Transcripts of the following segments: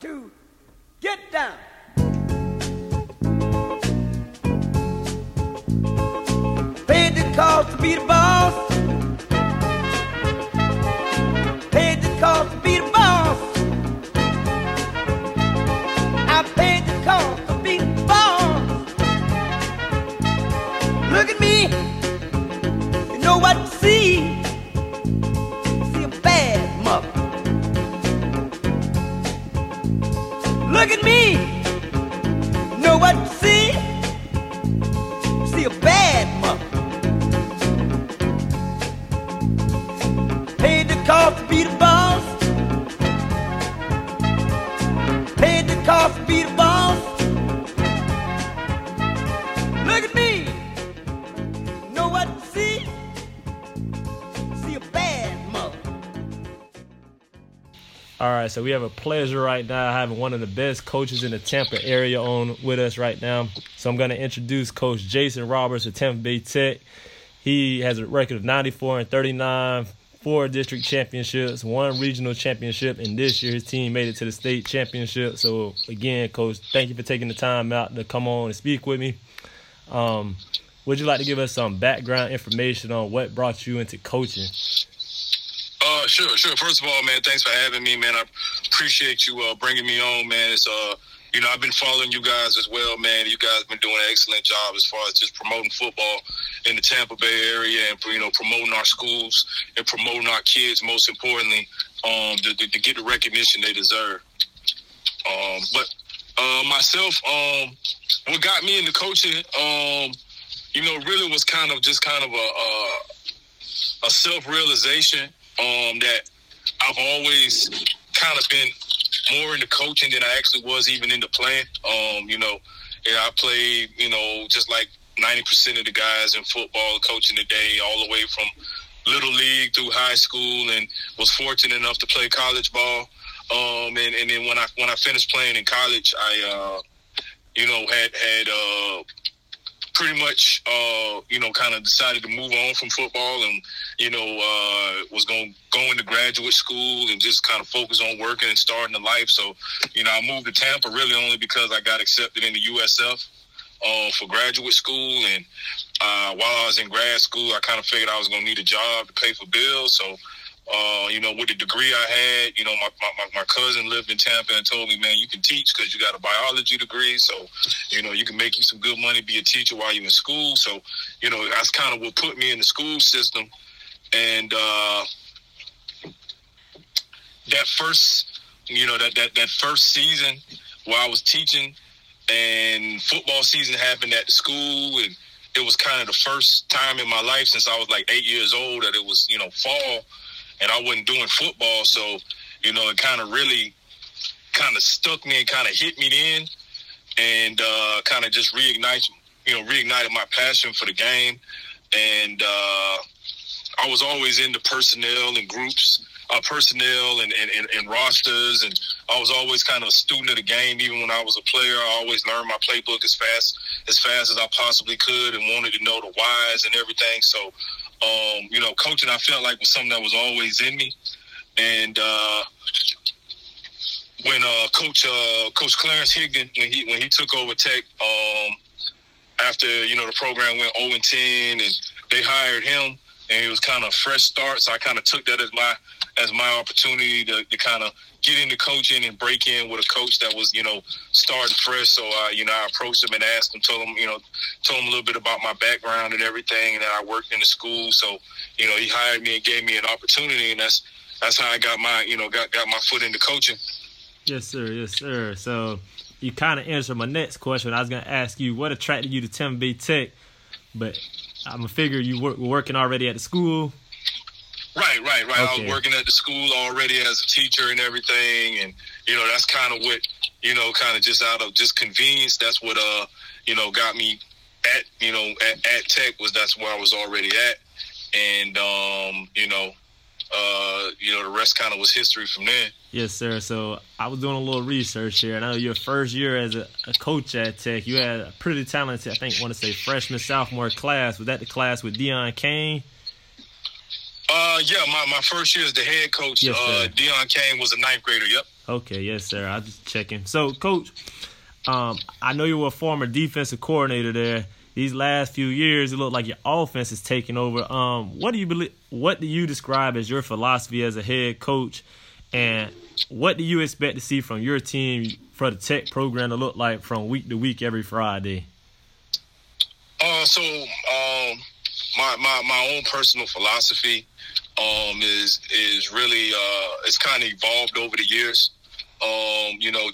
two, get down. Paid the cost to be the boss. Paid the cost to be the boss. I paid the cost to be the boss. Look at me. You know what you see. Look at me, you know what you see? You see a bad mother. Paid the cost to be the boss. Paid the cost to be the boss. Look at me, you know what you see? You see a bad mother. All right, so we have a pleasure right now having one of the best coaches in the Tampa area on with us right now. So I'm going to introduce Coach Jason Roberts of Tampa Bay Tech. He has a record of 94-39, 4 district championships, 1 regional championship, and this year his team made it to the state championship. So, again, Coach, thank you for taking the time out to come on and speak with me. Would you like to give us some background information on what brought you into coaching? Sure. First of all, man, thanks for having me, man. I appreciate you bringing me on, man. It's, you know, I've been following you guys as well, man. You guys have been doing an excellent job as far as just promoting football in the Tampa Bay area and, you know, promoting our schools and promoting our kids, most importantly, to get the recognition they deserve. But myself, what got me into coaching, you know, really was kind of a self-realization. That I've always kind of been more into coaching than I actually was even into playing. You know, and I played, you know, just like 90% of the guys in football coaching today, all the way from little league through high school, and was fortunate enough to play college ball. And then when I finished playing in college, I, you know, had pretty much, you know, kind of decided to move on from football and, you know, was going to go into graduate school and just kind of focus on working and starting a life. So, you know, I moved to Tampa really only because I got accepted into USF for graduate school. And while I was in grad school, I kind of figured I was going to need a job to pay for bills. So, you know, with the degree I had, you know, my cousin lived in Tampa and told me, man, you can teach because you got a biology degree. So, you know, you can make you some good money, be a teacher while you're in school. So, you know, that's kind of what put me in the school system. And that first, you know, that first season where I was teaching and football season happened at the school, and it was kind of the first time in my life since I was like 8 years old that it was, you know, fall. And I wasn't doing football, so, you know, it kind of really kind of stuck me and kind of hit me then, and kind of just reignited my passion for the game. And I was always into personnel and groups, personnel and rosters, and I was always kind of a student of the game. Even when I was a player, I always learned my playbook as fast as I possibly could, and wanted to know the whys and everything. So, you know, coaching, I felt like was something that was always in me. And when Coach Clarence Higdon, when he took over Tech, after, you know, the program went 0-10, and they hired him, and it was kind of a fresh start. So I kind of took that as my opportunity to kind of get into coaching and break in with a coach that was, you know, starting fresh. So, you know, I approached him and asked him, told him a little bit about my background and everything, and that I worked in the school. So, you know, he hired me and gave me an opportunity, and that's how I got my, you know, got my foot into coaching. Yes, sir. So you kind of answered my next question. I was going to ask you, what attracted you to Tampa Bay Tech? But I'm going to figure you were working already at the school. Right. Okay. I was working at the school already as a teacher and everything, and, you know, that's kind of what, you know, kind of just out of just convenience, that's what, you know, got me at, you know, at Tech, was that's where I was already at. And, you know, the rest kind of was history from there. Yes, sir. So I was doing a little research here, and I know your first year as a coach at Tech, you had a pretty talented, I think, want to say freshman, sophomore class. Was that the class with Deion Kane? Yeah, my first year as the head coach, yes, Deion Kane was a ninth grader, yep. Okay, yes, sir. I'll just check in. So, Coach, I know you were a former defensive coordinator there. These last few years, it looked like your offense is taking over. What do you describe as your philosophy as a head coach, and what do you expect to see from your team for the Tech program to look like from week to week every Friday? My own personal philosophy is really it's kind of evolved over the years.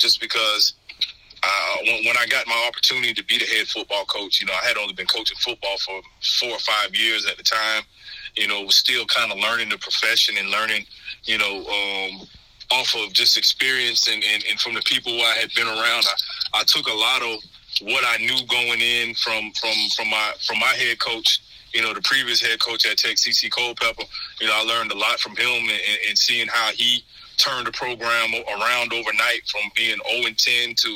Just because when I got my opportunity to be the head football coach, I had only been coaching football for 4 or 5 years at the time. Was still kind of learning the profession and learning, off of just experience and from the people who I had been around. I took a lot of what I knew going in from my head coach, the previous head coach at Tech, C.C. Culpepper. I learned a lot from him and seeing how he turned the program around overnight from being 0-10 to,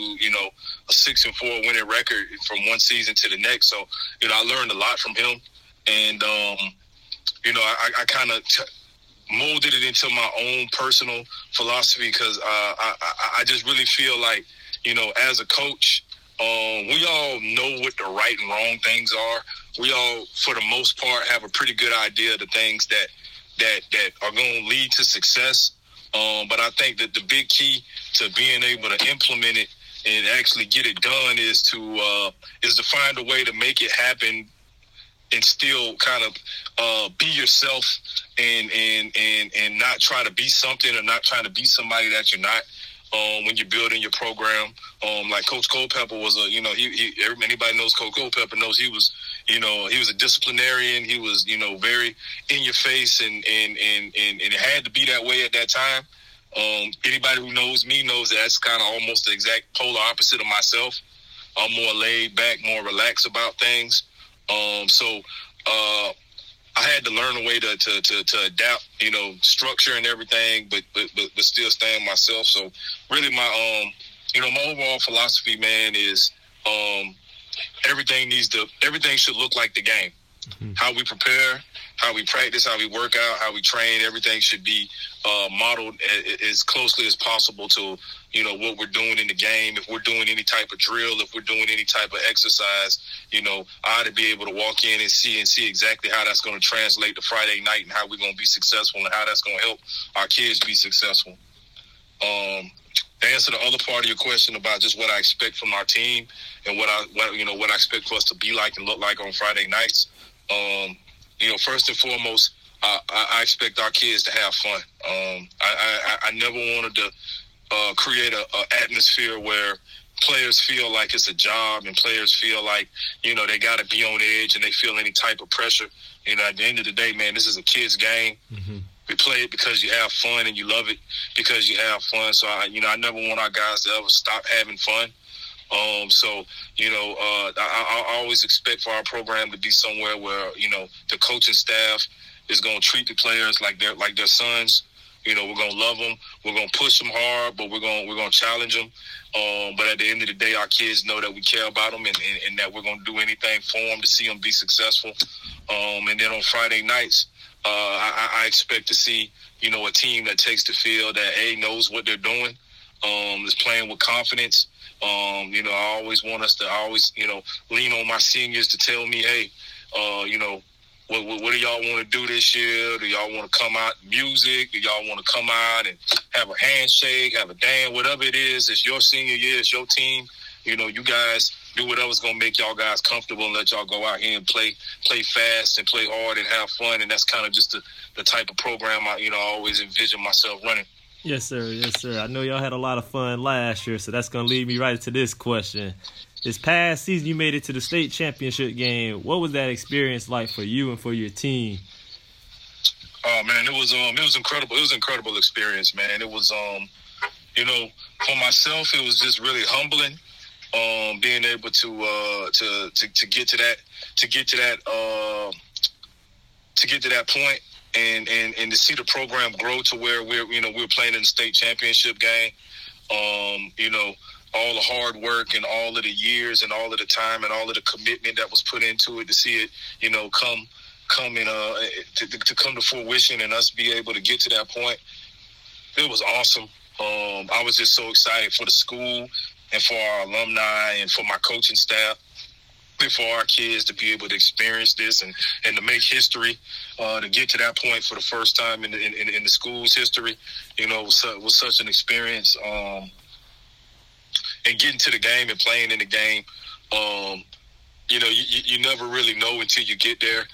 a 6-4 winning record from one season to the next. So, I learned a lot from him. And, I kind of molded it into my own personal philosophy because I just really feel like, as a coach, we all know what the right and wrong things are. We all, for the most part, have a pretty good idea of the things that are going to lead to success. But I think that the big key to being able to implement it and actually get it done is to find a way to make it happen and still kind of be yourself and not try to be something or not trying to be somebody that you're not. When you're building your program, like Coach Culpepper was anybody knows Coach Culpepper knows he was a disciplinarian. He was, very in your face and it had to be that way at that time. Anybody who knows me knows that's kind of almost the exact polar opposite of myself. I'm more laid back, more relaxed about things. I had to learn a way to adapt, structure and everything, but still staying myself. So really my, my overall philosophy, man, is everything should look like the game. Mm-hmm. How we prepare, how we practice, how we work out, how we train, everything should be modeled as closely as possible to, what we're doing in the game. If we're doing any type of drill, if we're doing any type of exercise, I ought to be able to walk in and see exactly how that's going to translate to Friday night and how we're going to be successful and how that's going to help our kids be successful. To answer the other part of your question about just what I expect from our team and what I expect for us to be like and look like on Friday nights. First and foremost, I expect our kids to have fun. I never wanted to create an atmosphere where players feel like it's a job and players feel like, they got to be on edge and they feel any type of pressure. At the end of the day, man, this is a kid's game. Mm-hmm. We play it because you have fun and you love it because you have fun. So, I never want our guys to ever stop having fun. I always expect for our program to be somewhere where, the coaching staff is going to treat the players like their sons. We're going to love them. We're going to push them hard, but we're going to challenge them. But at the end of the day, our kids know that we care about them and that we're going to do anything for them to see them be successful. And then on Friday nights, I expect to see, a team that takes the field that, A, knows what they're doing, is playing with confidence. I always want us to lean on my seniors to tell me, hey, what do y'all want to do this year? Do y'all want to come out music? Do y'all want to come out and have a handshake, have a dance, whatever it is? It's your senior year. It's your team. You guys do whatever's going to make y'all guys comfortable and let y'all go out here and play fast and play hard and have fun. And that's kind of just the type of program I always envision myself running. Yes, sir. Yes, sir. I know y'all had a lot of fun last year, so that's going to lead me right to this question. This past season, you made it to the state championship game. What was that experience like for you and for your team? Oh, man, it was incredible. It was an incredible experience, man. It was, for myself, it was just really humbling, being able to get to that point. And to see the program grow to where we're playing in the state championship game, all the hard work and all of the years and all of the time and all of the commitment that was put into it, to see it, come come to fruition and us be able to get to that point. It was awesome. I was just so excited for the school and for our alumni and for my coaching staff and for our kids to be able to experience this and to make history, to get to that point for the first time in the school's history. You know, it was such an experience. And getting to the game and playing in the game, you know, you never really know until you get there,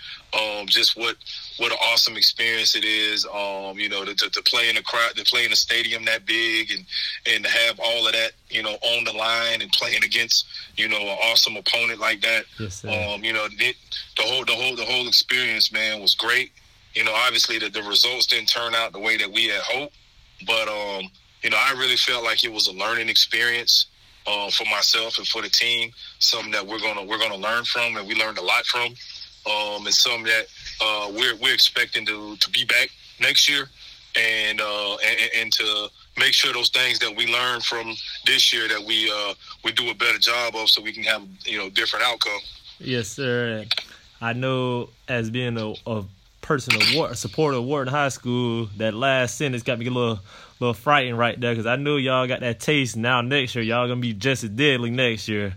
just what an awesome experience it is. You know, to play in a crowd, to play in a stadium that big, and to have all of that, you know, on the line and playing against, you know, an awesome opponent like that. Yes, you know, the whole experience, man, was great. You know, obviously the results didn't turn out the way that we had hoped, but you know, I really felt like it was a learning experience. For myself and for the team, something that we're gonna learn from, and we learned a lot from, and something that we're expecting to be back next year, and to make sure those things that we learned from this year that we do a better job of, so we can have, you know, different outcome. Yes, sir. I know, as being a person of Wharton, a supporter of Wharton High School, that last sentence got me a little frightened right there, because I know y'all got that taste. Now next year, y'all going to be just as deadly next year.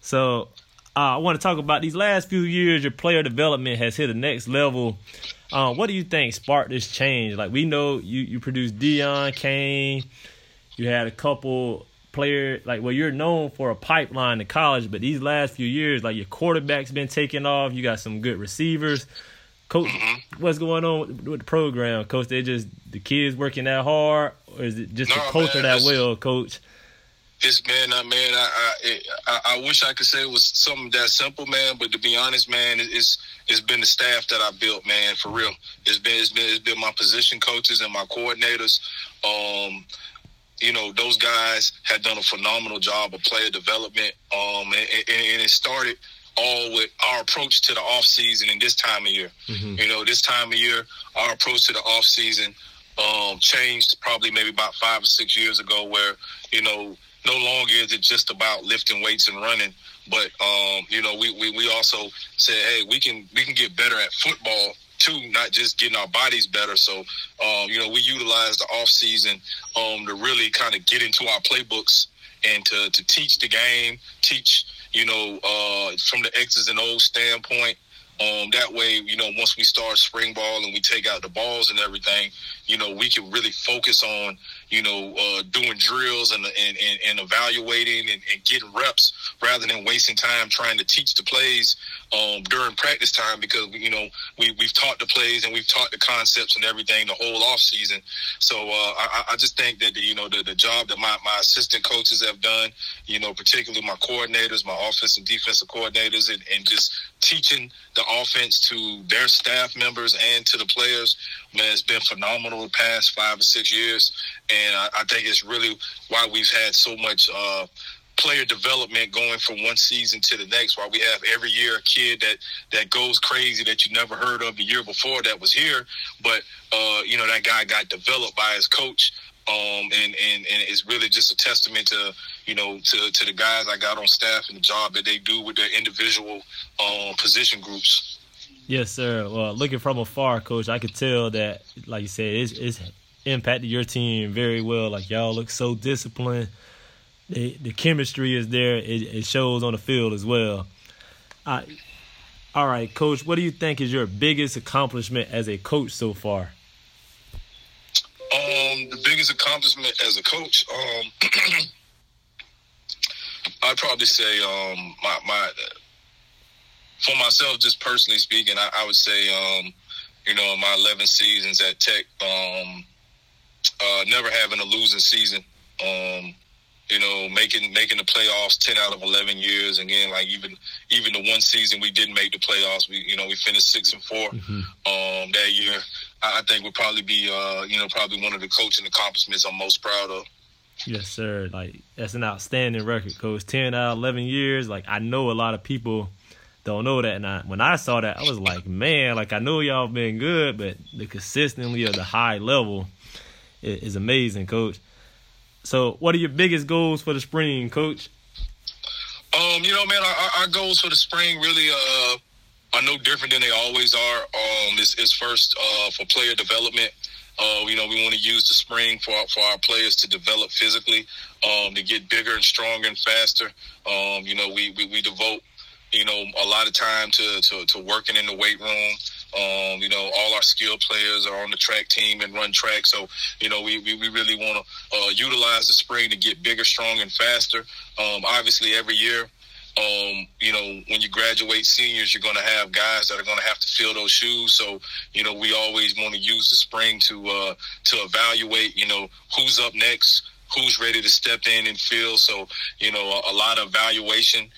So I want to talk about these last few years. Your player development has hit the next level. What do you think sparked this change? Like, we know you produced Deion Kane. You had a couple players. Like, well, you're known for a pipeline to college, but these last few years, like, your quarterback's been taking off. You got some good receivers. Coach, what's going on with the program, Coach? They just the kids working that hard, or is it just the culture that will, Coach? It's, man. I wish I could say it was something that simple, man. But to be honest, man, it's been the staff that I built, man. For real, it's been my position coaches and my coordinators. You know, those guys have done a phenomenal job of player development. And it started all with our approach to the off season and this time of year. Mm-hmm. You know, this time of year, our approach to the off season changed probably maybe about 5 or 6 years ago, where, you know, no longer is it just about lifting weights and running, but you know, we also said, hey, we can get better at football too, not just getting our bodies better. So, you know, we utilized the off season to really kind of get into our playbooks and to teach the game, you know, from the X's and O's standpoint. That way, you know, once we start spring ball and we take out the balls and everything, you know, we can really focus on, you know, doing drills and evaluating and getting reps, rather than wasting time trying to teach the plays during practice time, because, you know, we've taught the plays and we've taught the concepts and everything the whole off season. So I just think that, you know, the job that my assistant coaches have done, you know, particularly my coordinators, my offensive and defensive coordinators, and just teaching the offense to their staff members and to the players, man, it's been phenomenal the past 5 or 6 years. And I think it's really why we've had so much player development going from one season to the next, why we have every year a kid that goes crazy that you never heard of the year before that was here. But, you know, that guy got developed by his coach. And it's really just a testament to, you know, to the guys I got on staff and the job that they do with their individual position groups. Yes, sir. Well, looking from afar, Coach, I could tell that, like you said, it's impacted your team very well. Like, y'all look so disciplined. The chemistry is there. It shows on the field as well. All right, Coach, what do you think is your biggest accomplishment as a coach so far? The biggest accomplishment as a coach, I'd probably say for myself, just personally speaking, I would say, you know, in my 11 seasons at Tech, never having a losing season, you know, making the playoffs 10 out of 11 years. Again, like even the one season we didn't make the playoffs, we finished 6-4 that year. I think would probably be, you know, probably one of the coaching accomplishments I'm most proud of. Yes, sir. Like, that's an outstanding record, Coach. 10 out of 11 years. Like, I know a lot of people don't know that. And when I saw that, I was like, man, like, I know y'all been good, but the consistency of the high level is amazing, Coach. So what are your biggest goals for the spring, Coach? You know, man, our goals for the spring really are no different than they always are. It's first for player development. We want to use the spring for our players to develop physically, to get bigger and stronger and faster. We devote, a lot of time to working in the weight room. All our skilled players are on the track team and run track. So, we really want to utilize the spring to get bigger, stronger, and faster. Obviously, every year, when you graduate seniors, you're going to have guys that are going to have to fill those shoes. So, we always want to use the spring to evaluate, who's up next, who's ready to step in and fill. So, a lot of evaluation.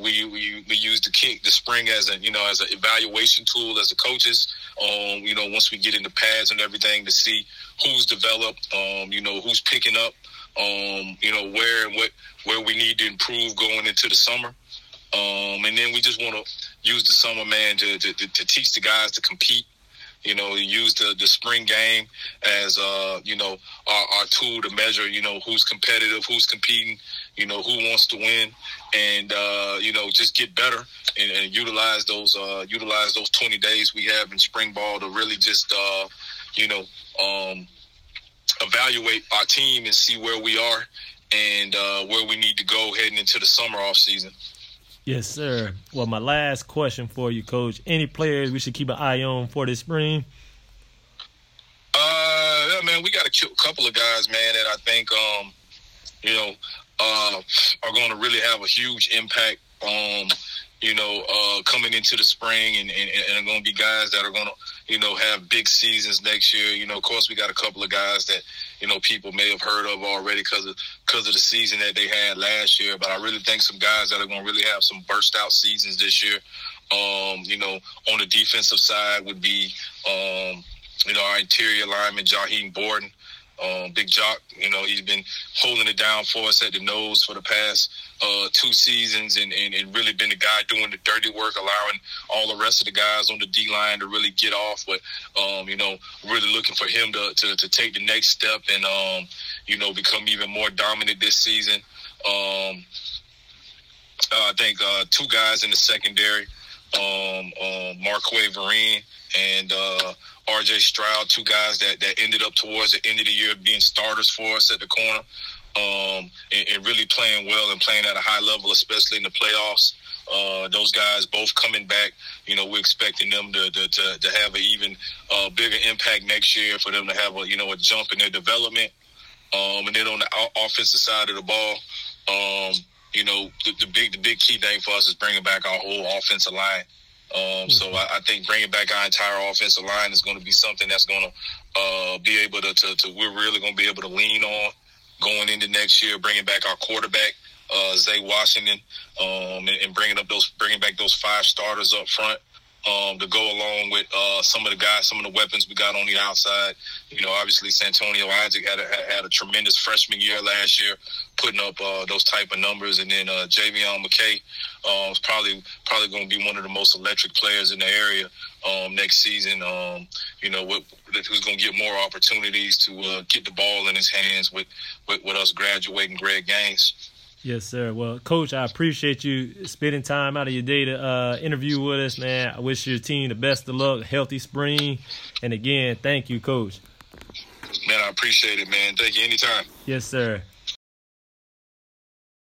We use the spring as an evaluation tool as the coaches. Once we get into pads and everything to see who's developed, who's picking up, where we need to improve going into the summer. And then we just want to use the summer, man, to teach the guys to compete. Use the spring game as, our tool to measure, who's competitive, who's competing, who wants to win, and, just get better and utilize those 20 days we have in spring ball to really just, evaluate our team and see where we are and where we need to go heading into the summer off season. Yes, sir. Well, my last question for you, Coach. Any players we should keep an eye on for this spring? We got a couple of guys, man, that I think, are going to really have a huge impact, coming into the spring and are going to be guys that are going to, have big seasons next year. Of course, we got a couple of guys that, people may have heard of already because of the season that they had last year. But I really think some guys that are going to really have some burst out seasons this year, on the defensive side would be, our interior lineman, Jaheen Borden, Big Jock. He's been holding it down for us at the nose for the past two seasons and really been the guy doing the dirty work, allowing all the rest of the guys on the D-line to really get off. But, really looking for him to take the next step and, become even more dominant this season. I think two guys in the secondary, Marquay Vereen and RJ Stroud, two guys that ended up towards the end of the year being starters for us at the corner, and really playing well and playing at a high level, especially in the playoffs. Those guys both coming back. We're expecting them to have an even bigger impact next year, for them to have a jump in their development. And then on the offensive side of the ball, the big key thing for us is bringing back our whole offensive line. So I think bringing back our entire offensive line is going to be something that's going to be able to we're really going to be able to lean on going into next year. Bringing back our quarterback, Zay Washington, and bringing back those five starters up front to go along with some of the guys, some of the weapons we got on the outside. Obviously Santonio Isaac had a tremendous freshman year last year, putting up those type of numbers, and then Javion McKay is probably going to be one of the most electric players in the area next season. Who's going to get more opportunities to get the ball in his hands with us graduating Greg Gaines. Yes, sir. Well, Coach, I appreciate you spending time out of your day to interview with us, man. I wish your team the best of luck, healthy spring. And again, thank you, Coach. Man, I appreciate it, man. Thank you. Anytime. Yes, sir.